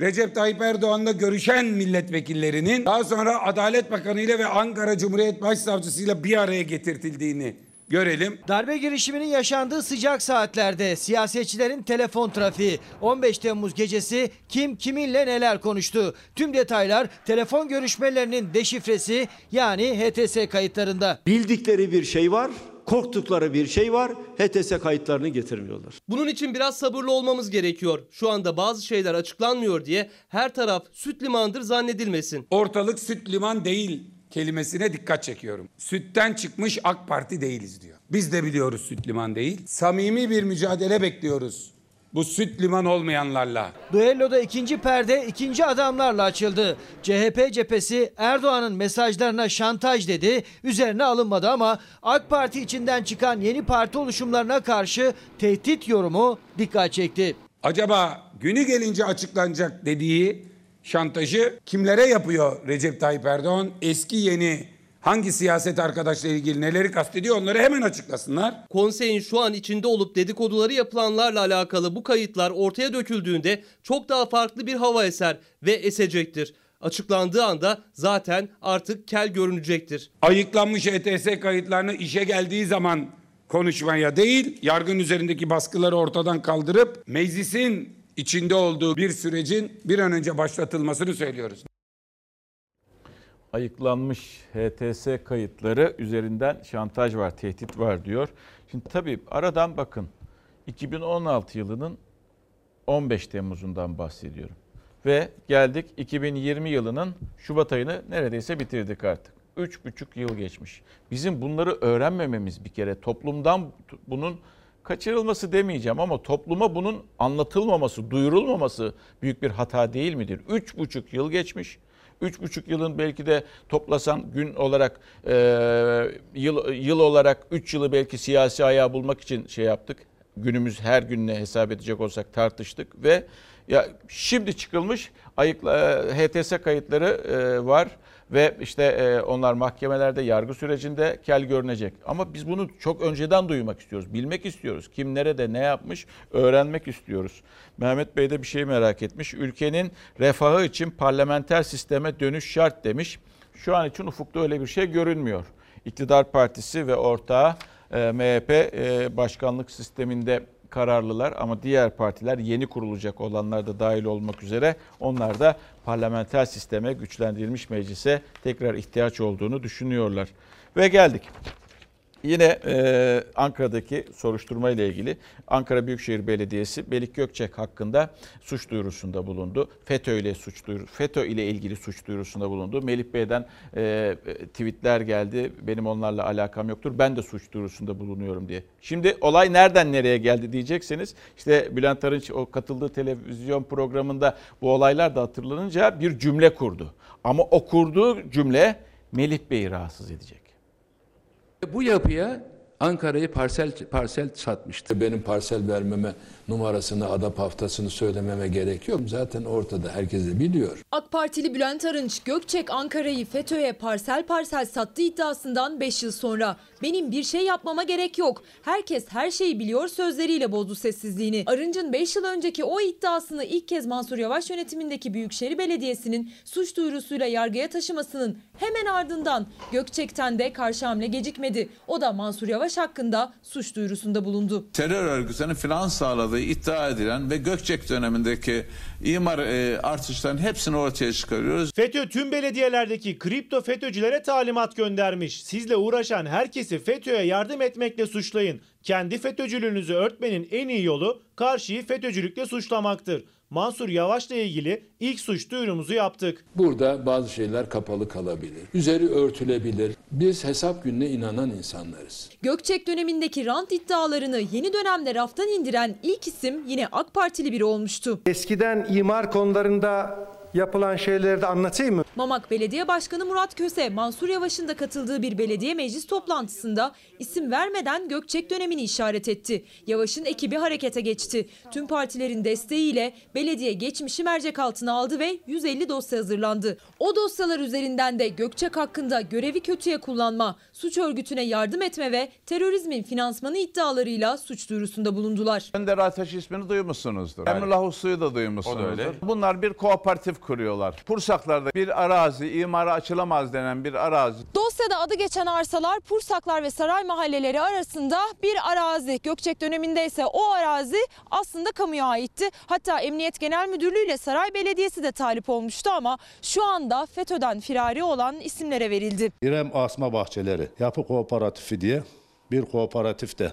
Recep Tayyip Erdoğan'la görüşen milletvekillerinin daha sonra Adalet Bakanı ile ve Ankara Cumhuriyet Başsavcısı ile bir araya getirtildiğini görelim. Darbe girişiminin yaşandığı sıcak saatlerde siyasetçilerin telefon trafiği. 15 Temmuz gecesi kim kiminle neler konuştu? Tüm detaylar telefon görüşmelerinin deşifresi, yani HTS kayıtlarında. Bildikleri bir şey var, korktukları bir şey var. HTS kayıtlarını getirmiyorlar. Bunun için biraz sabırlı olmamız gerekiyor. Şu anda bazı şeyler açıklanmıyor diye her taraf süt limandır zannedilmesin. Ortalık süt liman değil kelimesine dikkat çekiyorum. Sütten çıkmış AK Parti değiliz diyor. Biz de biliyoruz süt liman değil. Samimi bir mücadele bekliyoruz bu süt liman olmayanlarla. Düelloda ikinci perde ikinci adamlarla açıldı. CHP cephesi Erdoğan'ın mesajlarına şantaj dedi. Üzerine alınmadı ama AK Parti içinden çıkan yeni parti oluşumlarına karşı tehdit yorumu dikkat çekti. Acaba günü gelince açıklanacak dediği şantajı kimlere yapıyor Recep Tayyip Erdoğan? Eski yeni Hangi siyaset arkadaşla ilgili neleri kastediyor onları hemen açıklasınlar. Konseyin şu an içinde olup dedikoduları yapılanlarla alakalı bu kayıtlar ortaya döküldüğünde çok daha farklı bir hava eser ve esecektir. Açıklandığı anda zaten artık kel görünecektir. Ayıklanmış ETS kayıtlarını işe geldiği zaman konuşmaya değil, yargının üzerindeki baskıları ortadan kaldırıp meclisin içinde olduğu bir sürecin bir an önce başlatılmasını söylüyoruz. Ayıklanmış HTS kayıtları üzerinden şantaj var, tehdit var diyor. Şimdi tabii aradan bakın 2016 yılının 15 Temmuz'undan bahsediyorum. Ve geldik 2020 yılının Şubat ayını neredeyse bitirdik artık. 3,5 yıl geçmiş. Bizim bunları öğrenmememiz bir kere toplumdan bunun kaçırılması demeyeceğim ama topluma bunun anlatılmaması, duyurulmaması büyük bir hata değil midir? 3,5 yıl geçmiş. 3,5 yılın belki de toplasan gün olarak, yıl olarak 3 yılı belki siyasi ayağı bulmak için şey yaptık. Günümüz her gününe hesap edecek olsak tartıştık ve ya şimdi çıkılmış HTS kayıtları var ve işte onlar mahkemelerde, yargı sürecinde kel görünecek. Ama biz bunu çok önceden duymak istiyoruz, bilmek istiyoruz. Kim nerede ne yapmış öğrenmek istiyoruz. Mehmet Bey de bir şey merak etmiş. Ülkenin refahı için parlamenter sisteme dönüş şart demiş. Şu an için ufukta öyle bir şey görünmüyor. İktidar partisi ve ortağı MHP başkanlık sisteminde kararlılar ama diğer partiler yeni kurulacak olanlar da dahil olmak üzere onlar da parlamenter sisteme, güçlendirilmiş meclise tekrar ihtiyaç olduğunu düşünüyorlar. Ve geldik. Yine Ankara'daki soruşturma ile ilgili Ankara Büyükşehir Belediyesi Melih Gökçek hakkında suç duyurusunda bulundu. FETÖ ile ilgili suç duyurusunda bulundu. Melih Bey'den tweetler geldi. Benim onlarla alakam yoktur. Ben de suç duyurusunda bulunuyorum diye. Şimdi olay nereden nereye geldi diyecekseniz işte Bülent Arınç o katıldığı televizyon programında bu olaylar da hatırlanınca bir cümle kurdu. Ama o kurduğu cümle Melih Bey'i rahatsız edecek. Bu yapıya Ankara'yı parsel satmıştı. Benim parsel vermeme, numarasını, adap haftasını söylememe gerek yok. Zaten ortada, herkes de biliyor. AK Partili Bülent Arınç, Gökçek Ankara'yı FETÖ'ye parsel sattı iddiasından 5 yıl sonra. Benim bir şey yapmama gerek yok. Herkes her şeyi biliyor sözleriyle bozdu sessizliğini. Arınç'ın 5 yıl önceki o iddiasını ilk kez Mansur Yavaş yönetimindeki Büyükşehir Belediyesi'nin suç duyurusuyla yargıya taşımasının hemen ardından Gökçek'ten de karşı hamle gecikmedi. O da Mansur Yavaş hakkında suç duyurusunda bulundu. Terör örgütlerinin finans sağladığı iddia edilen ve Gökçek dönemindeki imar artışlarının hepsini ortaya çıkarıyoruz. FETÖ tüm belediyelerdeki kripto FETÖ'cülere talimat göndermiş. Sizle uğraşan herkesi FETÖ'ye yardım etmekle suçlayın. Kendi FETÖ'cülüğünüzü örtmenin en iyi yolu karşıyı FETÖ'cülükle suçlamaktır. Mansur Yavaş'la ilgili ilk suç duyurumuzu yaptık. Burada bazı şeyler kapalı kalabilir, üzeri örtülebilir. Biz hesap gününe inanan insanlarız. Gökçek dönemindeki rant iddialarını yeni dönemde raftan indiren ilk isim yine AK Partili biri olmuştu. Eskiden imar konularında yapılan şeyleri de anlatayım mı? Mamak Belediye Başkanı Murat Köse, Mansur Yavaş'ın da katıldığı bir belediye meclis toplantısında isim vermeden Gökçek dönemini işaret etti. Yavaş'ın ekibi harekete geçti. Tüm partilerin desteğiyle belediye geçmişi mercek altına aldı ve 150 dosya hazırlandı. O dosyalar üzerinden de Gökçek hakkında görevi kötüye kullanma, suç örgütüne yardım etme ve terörizmin finansmanı iddialarıyla suç duyurusunda bulundular. Önder Ateş ismini duymuşsunuzdur. Emrullah Uslu'yu da duymuşsunuzdur. Bunlar bir kooperatif kuruyorlar. Pursaklar'da bir arazi, imara açılamaz denen bir arazi. Dosyada adı geçen arsalar Pursaklar ve Saray mahalleleri arasında bir arazi. Gökçek döneminde ise o arazi aslında kamuya aitti. Hatta Emniyet Genel Müdürlüğü ile Saray Belediyesi de talip olmuştu ama şu anda FETÖ'den firari olan isimlere verildi. İrem Asma Bahçeleri Yapı Kooperatifi diye bir kooperatif de.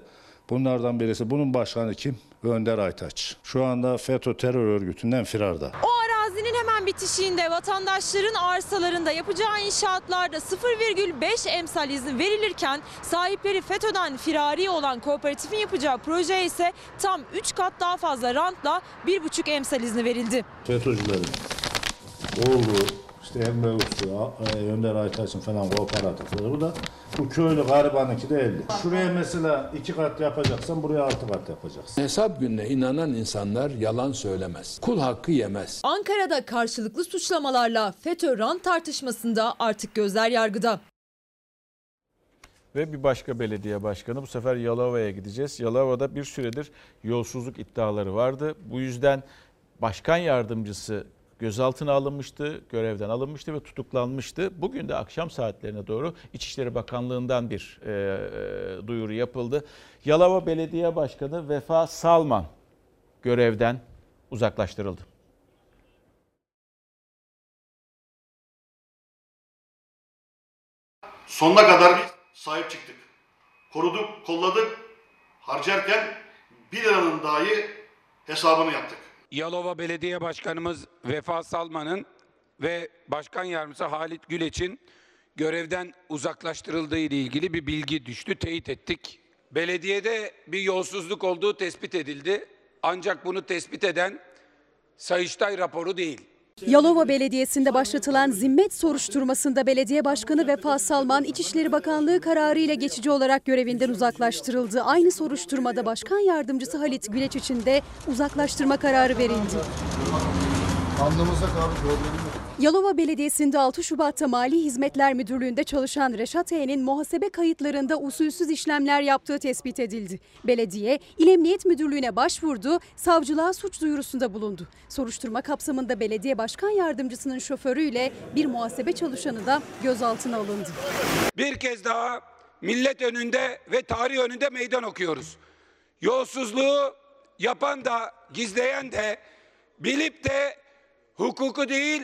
Bunlardan birisi. Bunun başkanı kim? Önder Aytaç. Şu anda FETÖ terör örgütünden firarda. O arazinin hemen bitişiğinde vatandaşların arsalarında yapacağı inşaatlarda 0,5 emsal izni verilirken sahipleri FETÖ'den firari olan kooperatifin yapacağı projeye ise tam 3 kat daha fazla rantla 1,5 emsal izni verildi. FETÖ'cülerin oğlu işte Emre Uslu, Önder Aytaç'ın falan kooperatifleri bu da. Bu köylü garibanınki de 50. Şuraya mesela 2 kat yapacaksan buraya 6 kat yapacaksın. Hesap gününe inanan insanlar yalan söylemez. Kul hakkı yemez. Ankara'da karşılıklı suçlamalarla FETÖ rant tartışmasında artık gözler yargıda. ve bir başka belediye başkanı. Bu sefer Yalova'ya gideceğiz. Yalova'da bir süredir yolsuzluk iddiaları vardı. Bu yüzden başkan yardımcısı gözaltına alınmıştı, görevden alınmıştı ve tutuklanmıştı. Bugün de akşam saatlerine doğru İçişleri Bakanlığı'ndan bir duyuru yapıldı. Yalova Belediye Başkanı Vefa Salman görevden uzaklaştırıldı. Sonuna kadar biz sahip çıktık. Koruduk, kolladık, harcarken 1 liranın dahi hesabını yaptık. Yalova Belediye Başkanımız Vefa Salman'ın ve Başkan Yardımcısı Halit Güleç'in görevden uzaklaştırıldığı ile ilgili bir bilgi düştü, teyit ettik. Belediyede bir yolsuzluk olduğu tespit edildi. Ancak bunu tespit eden Sayıştay raporu değil. Yalova Belediyesi'nde başlatılan zimmet soruşturmasında Belediye Başkanı Vefa Salman, İçişleri Bakanlığı kararıyla geçici olarak görevinden uzaklaştırıldı. Aynı soruşturmada Başkan Yardımcısı Halit Güleç için de uzaklaştırma kararı verildi. Yalova Belediyesi'nde 6 Şubat'ta Mali Hizmetler Müdürlüğü'nde çalışan Reşat E'nin muhasebe kayıtlarında usulsüz işlemler yaptığı tespit edildi. Belediye, İl Emniyet Müdürlüğü'ne başvurdu, savcılığa suç duyurusunda bulundu. Soruşturma kapsamında belediye başkan yardımcısının şoförüyle bir muhasebe çalışanı da gözaltına alındı. Bir kez daha millet önünde ve tarih önünde meydan okuyoruz. Yolsuzluğu yapan da, gizleyen de, bilip de hukuku değil,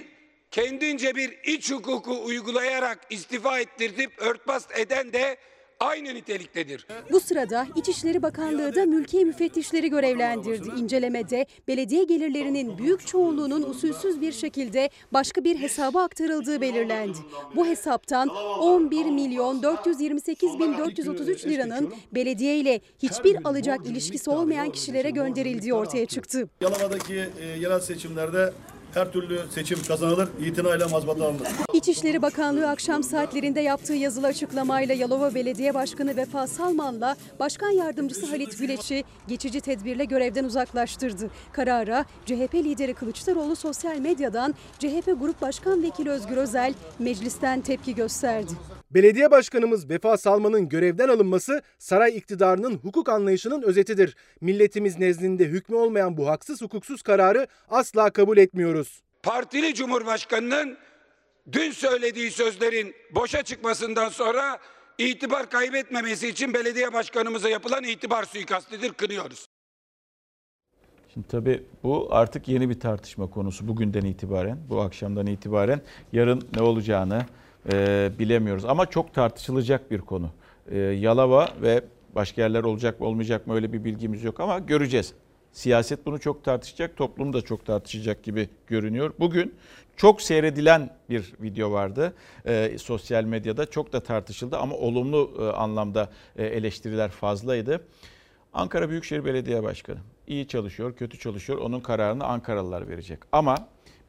kendince bir iç hukuku uygulayarak istifa ettirtip örtbas eden de aynı niteliktedir. Bu sırada İçişleri Bakanlığı da mülki müfettişleri görevlendirdi. İncelemede belediye gelirlerinin büyük çoğunluğunun usulsüz bir şekilde başka bir hesaba aktarıldığı belirlendi. Bu hesaptan 11.428.433 liranın belediye ile hiçbir alacak ilişkisi olmayan kişilere gönderildiği ortaya çıktı. Yalova'daki yerel seçimlerde her türlü seçim kazanılır, itinayla mazbata alınır. İçişleri Bakanlığı akşam saatlerinde yaptığı yazılı açıklamayla Yalova Belediye Başkanı Vefa Salman'la Başkan Yardımcısı Halit Güleç'i geçici tedbirle görevden uzaklaştırdı. Karara CHP lideri Kılıçdaroğlu sosyal medyadan, CHP Grup Başkan Vekili Özgür Özel meclisten tepki gösterdi. Belediye Başkanımız Vefa Salman'ın görevden alınması saray iktidarının hukuk anlayışının özetidir. Milletimiz nezdinde hükmü olmayan bu haksız hukuksuz kararı asla kabul etmiyoruz. Partili Cumhurbaşkanı'nın dün söylediği sözlerin boşa çıkmasından sonra itibar kaybetmemesi için belediye başkanımıza yapılan itibar suikastidir, kınıyoruz. Şimdi tabii bu artık yeni bir tartışma konusu bugünden itibaren, bu akşamdan itibaren yarın ne olacağını bilemiyoruz. Ama çok tartışılacak bir konu. Yalova ve başka yerler olacak mı olmayacak mı öyle bir bilgimiz yok ama göreceğiz. Siyaset bunu çok tartışacak, toplum da çok tartışacak gibi görünüyor. Bugün çok seyredilen bir video vardı. Sosyal medyada çok da tartışıldı ama olumlu anlamda eleştiriler fazlaydı. Ankara Büyükşehir Belediye Başkanı iyi çalışıyor, kötü çalışıyor. Onun kararını Ankaralılar verecek. Ama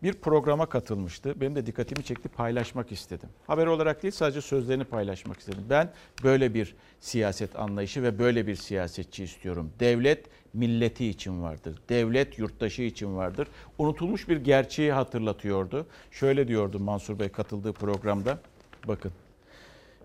bir programa katılmıştı. Benim de dikkatimi çekti, paylaşmak istedim. Haber olarak değil, sadece sözlerini paylaşmak istedim. Ben böyle bir siyaset anlayışı ve böyle bir siyasetçi istiyorum. Devlet milleti için vardır. Devlet yurttaşı için vardır. Unutulmuş bir gerçeği hatırlatıyordu. Şöyle diyordu Mansur Bey katıldığı programda. Bakın,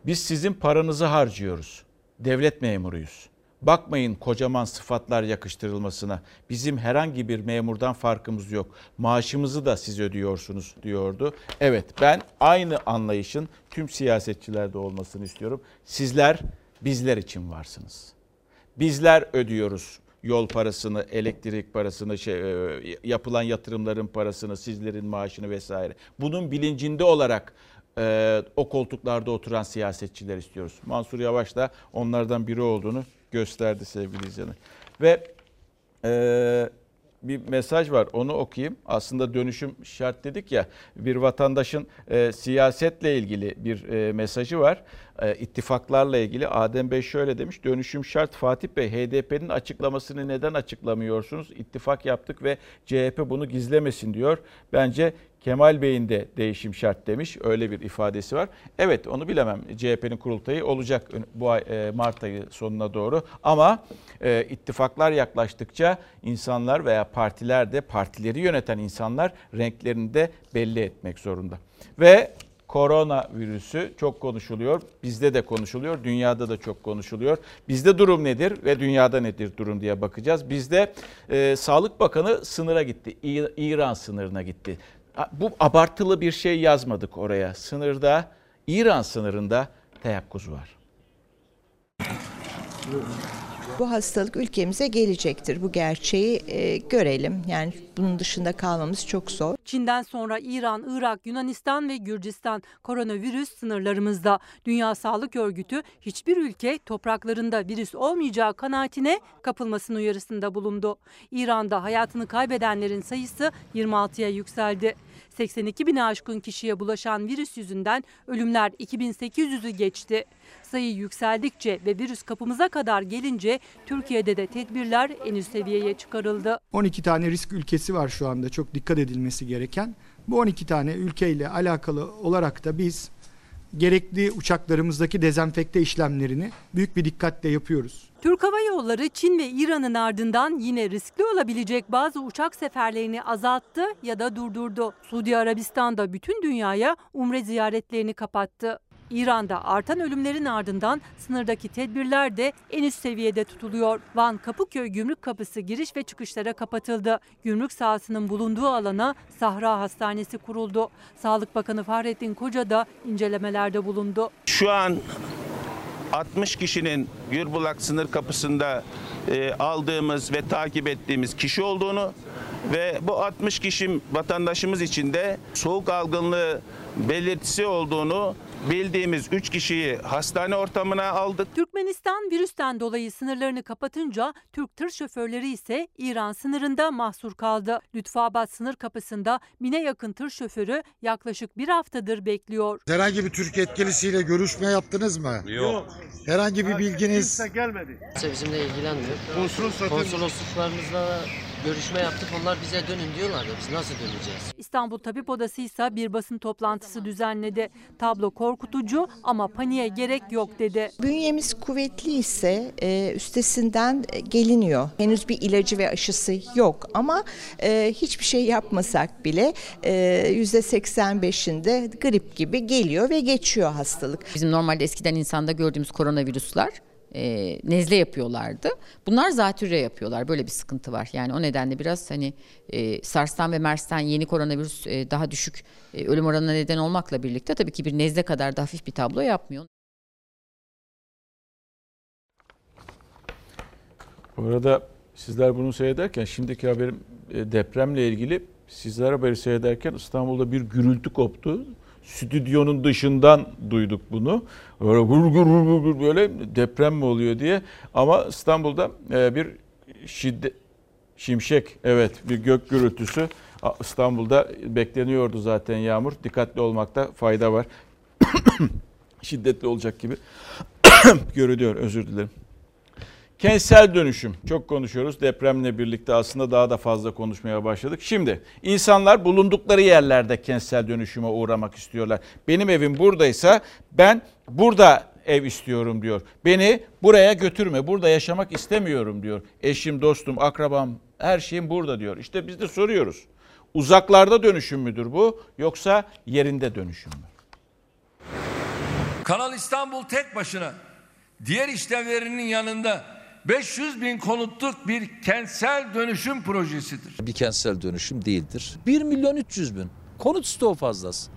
biz sizin paranızı harcıyoruz. Devlet memuruyuz. Bakmayın kocaman sıfatlar yakıştırılmasına. Bizim herhangi bir memurdan farkımız yok. Maaşımızı da siz ödüyorsunuz diyordu. Evet, ben aynı anlayışın tüm siyasetçilerde olmasını istiyorum. Sizler bizler için varsınız. Bizler ödüyoruz yol parasını, elektrik parasını, yapılan yatırımların parasını, sizlerin maaşını vesaire. Bunun bilincinde olarak o koltuklarda oturan siyasetçiler istiyoruz. Mansur Yavaş da onlardan biri olduğunu gösterdi sevgili izleyenler. Ve bir mesaj var, onu okuyayım. Aslında dönüşüm şart dedik ya, bir vatandaşın siyasetle ilgili bir mesajı var. İttifaklarla ilgili Adem Bey şöyle demiş: dönüşüm şart Fatih Bey, HDP'nin açıklamasını neden açıklamıyorsunuz? İttifak yaptık ve CHP bunu gizlemesin diyor. Bence Kemal Bey'in de değişim şart demiş. Öyle bir ifadesi var. Evet, onu bilemem. CHP'nin kurultayı olacak bu ay, Mart ayı sonuna doğru. Ama ittifaklar yaklaştıkça insanlar veya partiler de, partileri yöneten insanlar renklerini de belli etmek zorunda. Ve Koronavirüsü çok konuşuluyor. Bizde de konuşuluyor. Dünyada da çok konuşuluyor. Bizde durum nedir ve dünyada nedir durum diye bakacağız. Bizde Sağlık Bakanı sınıra gitti. İran sınırına gitti. Bu abartılı bir şey yazmadık oraya. Sınırda, İran sınırında teyakkuz var. Bu hastalık ülkemize gelecektir. Bu gerçeği görelim. Yani bunun dışında kalmamız çok zor. Çin'den sonra İran, Irak, Yunanistan ve Gürcistan koronavirüs sınırlarımızda. Dünya Sağlık Örgütü hiçbir ülke topraklarında virüs olmayacağı kanaatine kapılmasının uyarısında bulundu. İran'da hayatını kaybedenlerin sayısı 26'ya yükseldi. 82 bine aşkın kişiye bulaşan virüs yüzünden ölümler 2800'ü geçti. Sayı yükseldikçe ve virüs kapımıza kadar gelince Türkiye'de de tedbirler en üst seviyeye çıkarıldı. 12 tane risk ülkesi var şu anda, çok dikkat edilmesi gereken. Bu 12 tane ülkeyle alakalı olarak da biz gerekli uçaklarımızdaki dezenfekte işlemlerini büyük bir dikkatle yapıyoruz. Türk Hava Yolları Çin ve İran'ın ardından yine riskli olabilecek bazı uçak seferlerini azalttı ya da durdurdu. Suudi Arabistan da bütün dünyaya umre ziyaretlerini kapattı. İran'da artan ölümlerin ardından sınırdaki tedbirler de en üst seviyede tutuluyor. Van Kapıköy Gümrük Kapısı giriş ve çıkışlara kapatıldı. Gümrük sahasının bulunduğu alana Sahra Hastanesi kuruldu. Sağlık Bakanı Fahrettin Koca da incelemelerde bulundu. Şu an 60 kişinin Gürbulak sınır kapısında aldığımız ve takip ettiğimiz kişi olduğunu ve bu 60 kişi vatandaşımız için de soğuk algınlığı belirtisi olduğunu bildiğimiz 3 kişiyi hastane ortamına aldık. Türkmenistan virüsten dolayı sınırlarını kapatınca Türk tır şoförleri ise İran sınırında mahsur kaldı. Lütfüabad sınır kapısında 1000'e yakın tır şoförü yaklaşık bir haftadır bekliyor. Herhangi bir Türk yetkilisiyle görüşme yaptınız mı? Yok. Herhangi bir bilginiz? Kimse gelmedi. Bizimle ilgilenmiyor. Konsolosluklarımızla görüşme yaptık. Onlar bize dönün diyorlar ya, biz nasıl döneceğiz? İstanbul Tabip Odası ise bir basın toplantısı düzenledi. Tablo korkutucu ama paniğe gerek yok dedi. Bünyemiz kuvvetli ise üstesinden geliniyor. Henüz bir ilacı ve aşısı yok ama hiçbir şey yapmasak bile %85'inde grip gibi geliyor ve geçiyor hastalık. Bizim normalde eskiden insanda gördüğümüz koronavirüsler nezle yapıyorlardı. Bunlar zatürre yapıyorlar. Böyle bir sıkıntı var. Yani o nedenle biraz hani SARS'tan ve MERS'ten yeni koronavirüs daha düşük ölüm oranına neden olmakla birlikte tabii ki bir nezle kadar da hafif bir tablo yapmıyor. Bu arada sizler bunu seyrederken şimdiki haberim depremle ilgili, sizler haberi seyrederken İstanbul'da bir gürültü koptu. Stüdyonun dışından duyduk bunu. Böyle deprem mi oluyor diye. Ama İstanbul'da bir şimşek, evet, bir gök gürültüsü. İstanbul'da bekleniyordu zaten yağmur. Dikkatli olmakta fayda var. Şiddetli olacak gibi görünüyor. Özür dilerim. Kentsel dönüşüm. Çok konuşuyoruz. Depremle birlikte aslında daha da fazla konuşmaya başladık. Şimdi insanlar bulundukları yerlerde kentsel dönüşüme uğramak istiyorlar. Benim evim buradaysa ben burada ev istiyorum diyor. Beni buraya götürme, burada yaşamak istemiyorum diyor. Eşim, dostum, akrabam, her şeyim burada diyor. İşte biz de soruyoruz. Uzaklarda dönüşüm müdür bu yoksa yerinde dönüşüm mü? Kanal İstanbul tek başına diğer işlevlerinin yanında 500 bin konutluk bir kentsel dönüşüm projesidir. Bir kentsel dönüşüm değildir. 1 milyon 300 bin konut stoğu fazlası.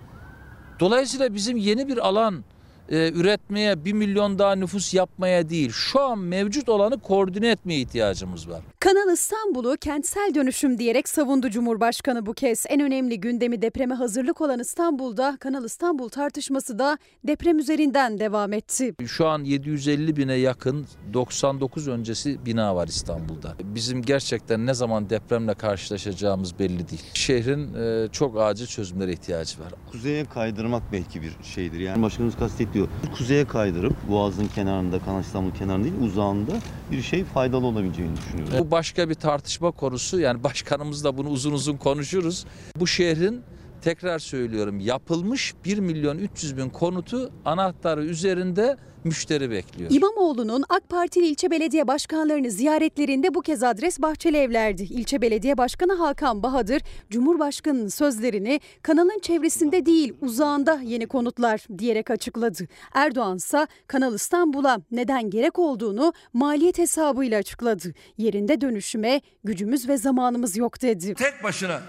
Dolayısıyla bizim yeni bir alan üretmeye, 1 milyon daha nüfus yapmaya değil, şu an mevcut olanı koordine etmeye ihtiyacımız var. Kanal İstanbul'u kentsel dönüşüm diyerek savundu Cumhurbaşkanı bu kez. En önemli gündemi depreme hazırlık olan İstanbul'da Kanal İstanbul tartışması da deprem üzerinden devam etti. Şu an 750 bine yakın 99 öncesi bina var İstanbul'da. Bizim gerçekten ne zaman depremle karşılaşacağımız belli değil. Şehrin çok acil çözümlere ihtiyacı var. Kuzeye kaydırmak belki bir şeydir. Yani başkanımız kastettiği kuzeye kaydırıp Boğaz'ın kenarında, Kanal İstanbul kenarında değil, uzağında bir şey faydalı olabileceğini düşünüyorum. Bu başka bir tartışma konusu. Yani başkanımızla bunu uzun uzun konuşuruz. Bu şehrin, tekrar söylüyorum, yapılmış 1 milyon 300 bin konutu anahtarı üzerinde müşteri bekliyor. İmamoğlu'nun AK Partili ilçe belediye başkanlarını ziyaretlerinde bu kez adres Bahçeli evlerdi. İlçe belediye başkanı Hakan Bahadır, Cumhurbaşkanı'nın sözlerini kanalın çevresinde değil uzağında yeni konutlar diyerek açıkladı. Erdoğan ise Kanal İstanbul'a neden gerek olduğunu maliyet hesabıyla açıkladı. Yerinde dönüşüme gücümüz ve zamanımız yok dedi. Tek başına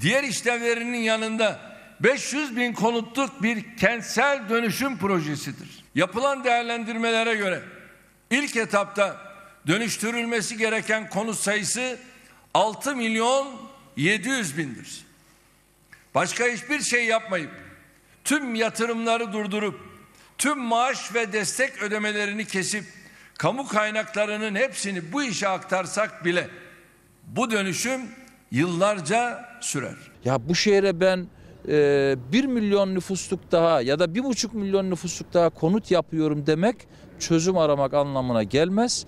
diğer işlevlerinin yanında 500 bin konutluk bir kentsel dönüşüm projesidir. Yapılan değerlendirmelere göre ilk etapta dönüştürülmesi gereken konut sayısı 6 milyon 700 bindir. Başka hiçbir şey yapmayıp tüm yatırımları durdurup tüm maaş ve destek ödemelerini kesip kamu kaynaklarının hepsini bu işe aktarsak bile bu dönüşüm yıllarca sürer. Ya bu şehre ben 1 milyon nüfusluk daha ya da 1,5 milyon nüfusluk daha konut yapıyorum demek çözüm aramak anlamına gelmez.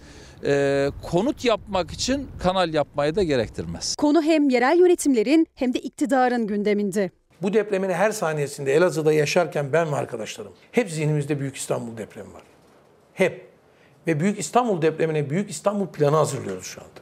Konut yapmak için kanal yapmayı da gerektirmez. Konu hem yerel yönetimlerin hem de iktidarın gündeminde. Bu depremin her saniyesinde Elazığ'da yaşarken ben ve arkadaşlarım hep zihnimizde Büyük İstanbul depremi var. Hep. Ve Büyük İstanbul depremine Büyük İstanbul planı hazırlıyoruz şu anda.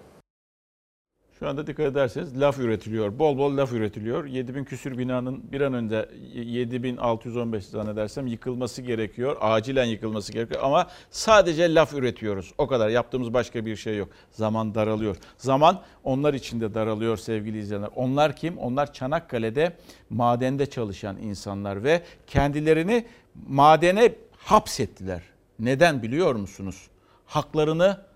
Şu anda dikkat ederseniz laf üretiliyor. Bol bol laf üretiliyor. 7000 küsür binanın bir an önce 7615 zannedersem yıkılması gerekiyor. Acilen yıkılması gerekiyor ama sadece laf üretiyoruz. O kadar. Yaptığımız başka bir şey yok. Zaman daralıyor. Zaman onlar için de daralıyor sevgili izleyenler. Onlar kim? Onlar Çanakkale'de madende çalışan insanlar ve kendilerini madene hapsettiler. Neden biliyor musunuz? Haklarını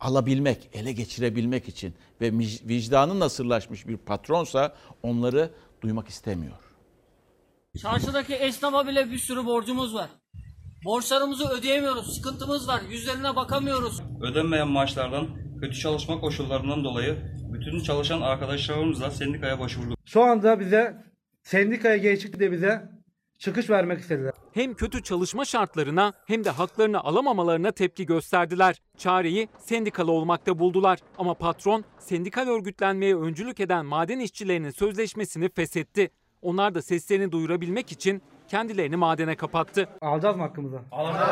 alabilmek, ele geçirebilmek için ve vicdanı nasırlaşmış bir patronsa onları duymak istemiyor. Çarşıdaki esnafa bile bir sürü borcumuz var. Borçlarımızı ödeyemiyoruz, sıkıntımız var, yüzlerine bakamıyoruz. Ödenmeyen maaşlardan, kötü çalışma koşullarından dolayı bütün çalışan arkadaşlarımızla sendikaya başvurduk. Şu anda bize, sendikaya geçip de bize çıkış vermek istediler. Hem kötü çalışma şartlarına hem de haklarını alamamalarına tepki gösterdiler. Çareyi sendikalı olmakta buldular. Ama patron sendikal örgütlenmeye öncülük eden maden işçilerinin sözleşmesini feshetti. Onlar da seslerini duyurabilmek için kendilerini madene kapattı. Alacağız mı hakkımıza? Alacağız.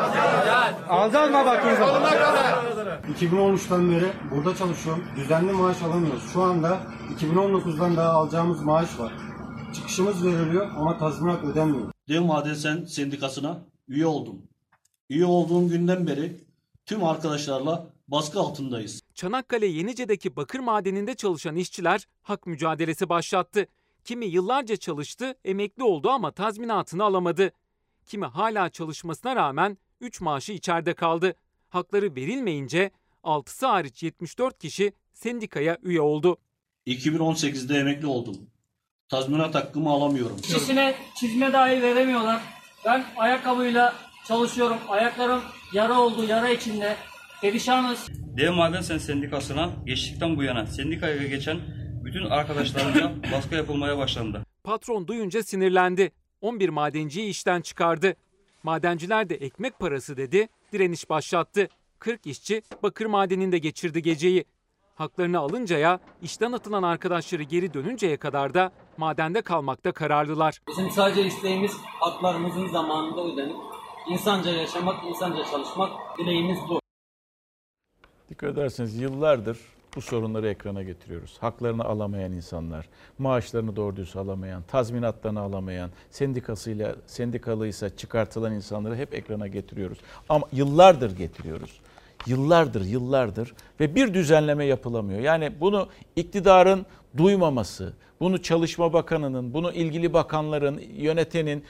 Alacağız mı hakkımıza? Alacağız. 2013'ten beri burada çalışıyorum. Düzenli maaş alamıyoruz. Şu anda 2019'dan daha alacağımız maaş var. Çıkışımız veriliyor ama tazminat ödenmiyor. Dev Maden Sendikası'na üye oldum. Üye olduğum günden beri tüm arkadaşlarla baskı altındayız. Çanakkale Yenice'deki bakır madeninde çalışan işçiler hak mücadelesi başlattı. Kimi yıllarca çalıştı, emekli oldu ama tazminatını alamadı. Kimi hala çalışmasına rağmen 3 maaşı içeride kaldı. Hakları verilmeyince 6'sı hariç 74 kişi sendikaya üye oldu. 2018'de emekli oldum. Tazminat hakkımı alamıyorum. İşine çizme dahi veremiyorlar. Ben ayakkabıyla çalışıyorum. Ayaklarım yara oldu, yara içinde. Perişanız. Dev Maden Sendikası'na geçtikten bu yana sendikaya geçen bütün arkadaşlarımıza baskı yapılmaya başlandı. Patron duyunca sinirlendi. 11 madenciyi işten çıkardı. Madenciler de ekmek parası dedi, direniş başlattı. 40 işçi bakır madeninde geçirdi geceyi. Haklarını alıncaya, işten atılan arkadaşları geri dönünceye kadar da madende kalmakta kararlılar. Bizim sadece isteğimiz haklarımızın zamanında ödenip insanca yaşamak, insanca çalışmak dileğimiz bu. Dikkat ederseniz yıllardır bu sorunları ekrana getiriyoruz. Haklarını alamayan insanlar, maaşlarını doğru düz alamayan, tazminatlarını alamayan, sendikalıysa çıkartılan insanları hep ekrana getiriyoruz. Ama yıllardır getiriyoruz. Yıllardır ve bir düzenleme yapılamıyor. Yani bunu iktidarın duymaması, bunu Çalışma Bakanı'nın, bunu ilgili bakanların, yönetenin,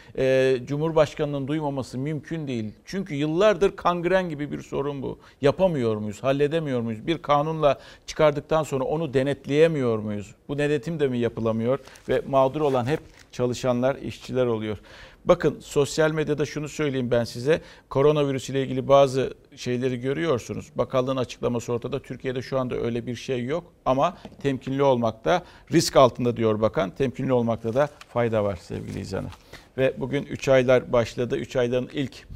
Cumhurbaşkanı'nın duymaması mümkün değil. Çünkü yıllardır kangren gibi bir sorun bu. Yapamıyor muyuz, halledemiyor muyuz? Bir kanunla çıkardıktan sonra onu denetleyemiyor muyuz? Bu denetim de mi yapılamıyor? Ve mağdur olan hep çalışanlar, işçiler oluyor. Bakın sosyal medyada şunu söyleyeyim ben size. Koronavirüs ile ilgili bazı şeyleri görüyorsunuz. Bakanlığın açıklaması ortada. Türkiye'de şu anda öyle bir şey yok ama temkinli olmakta, risk altında diyor bakan. Temkinli olmakta da fayda var sevgili izleyenler. Ve bugün 3 aylar başladı. 3 ayların ilk,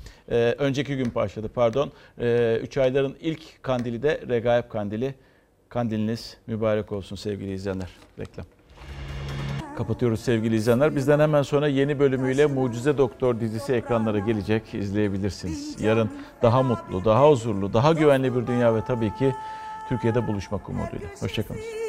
önceki gün başladı pardon. 3 ayların ilk kandili de Regaip Kandili. Kandiliniz mübarek olsun sevgili izleyenler. Reklam. kapatıyoruz sevgili izleyenler. Bizden hemen sonra yeni bölümüyle Mucize Doktor dizisi ekranlara gelecek. İzleyebilirsiniz. Yarın daha mutlu, daha huzurlu, daha güvenli bir dünya ve tabii ki Türkiye'de buluşmak umuduyla. Hoşçakalın.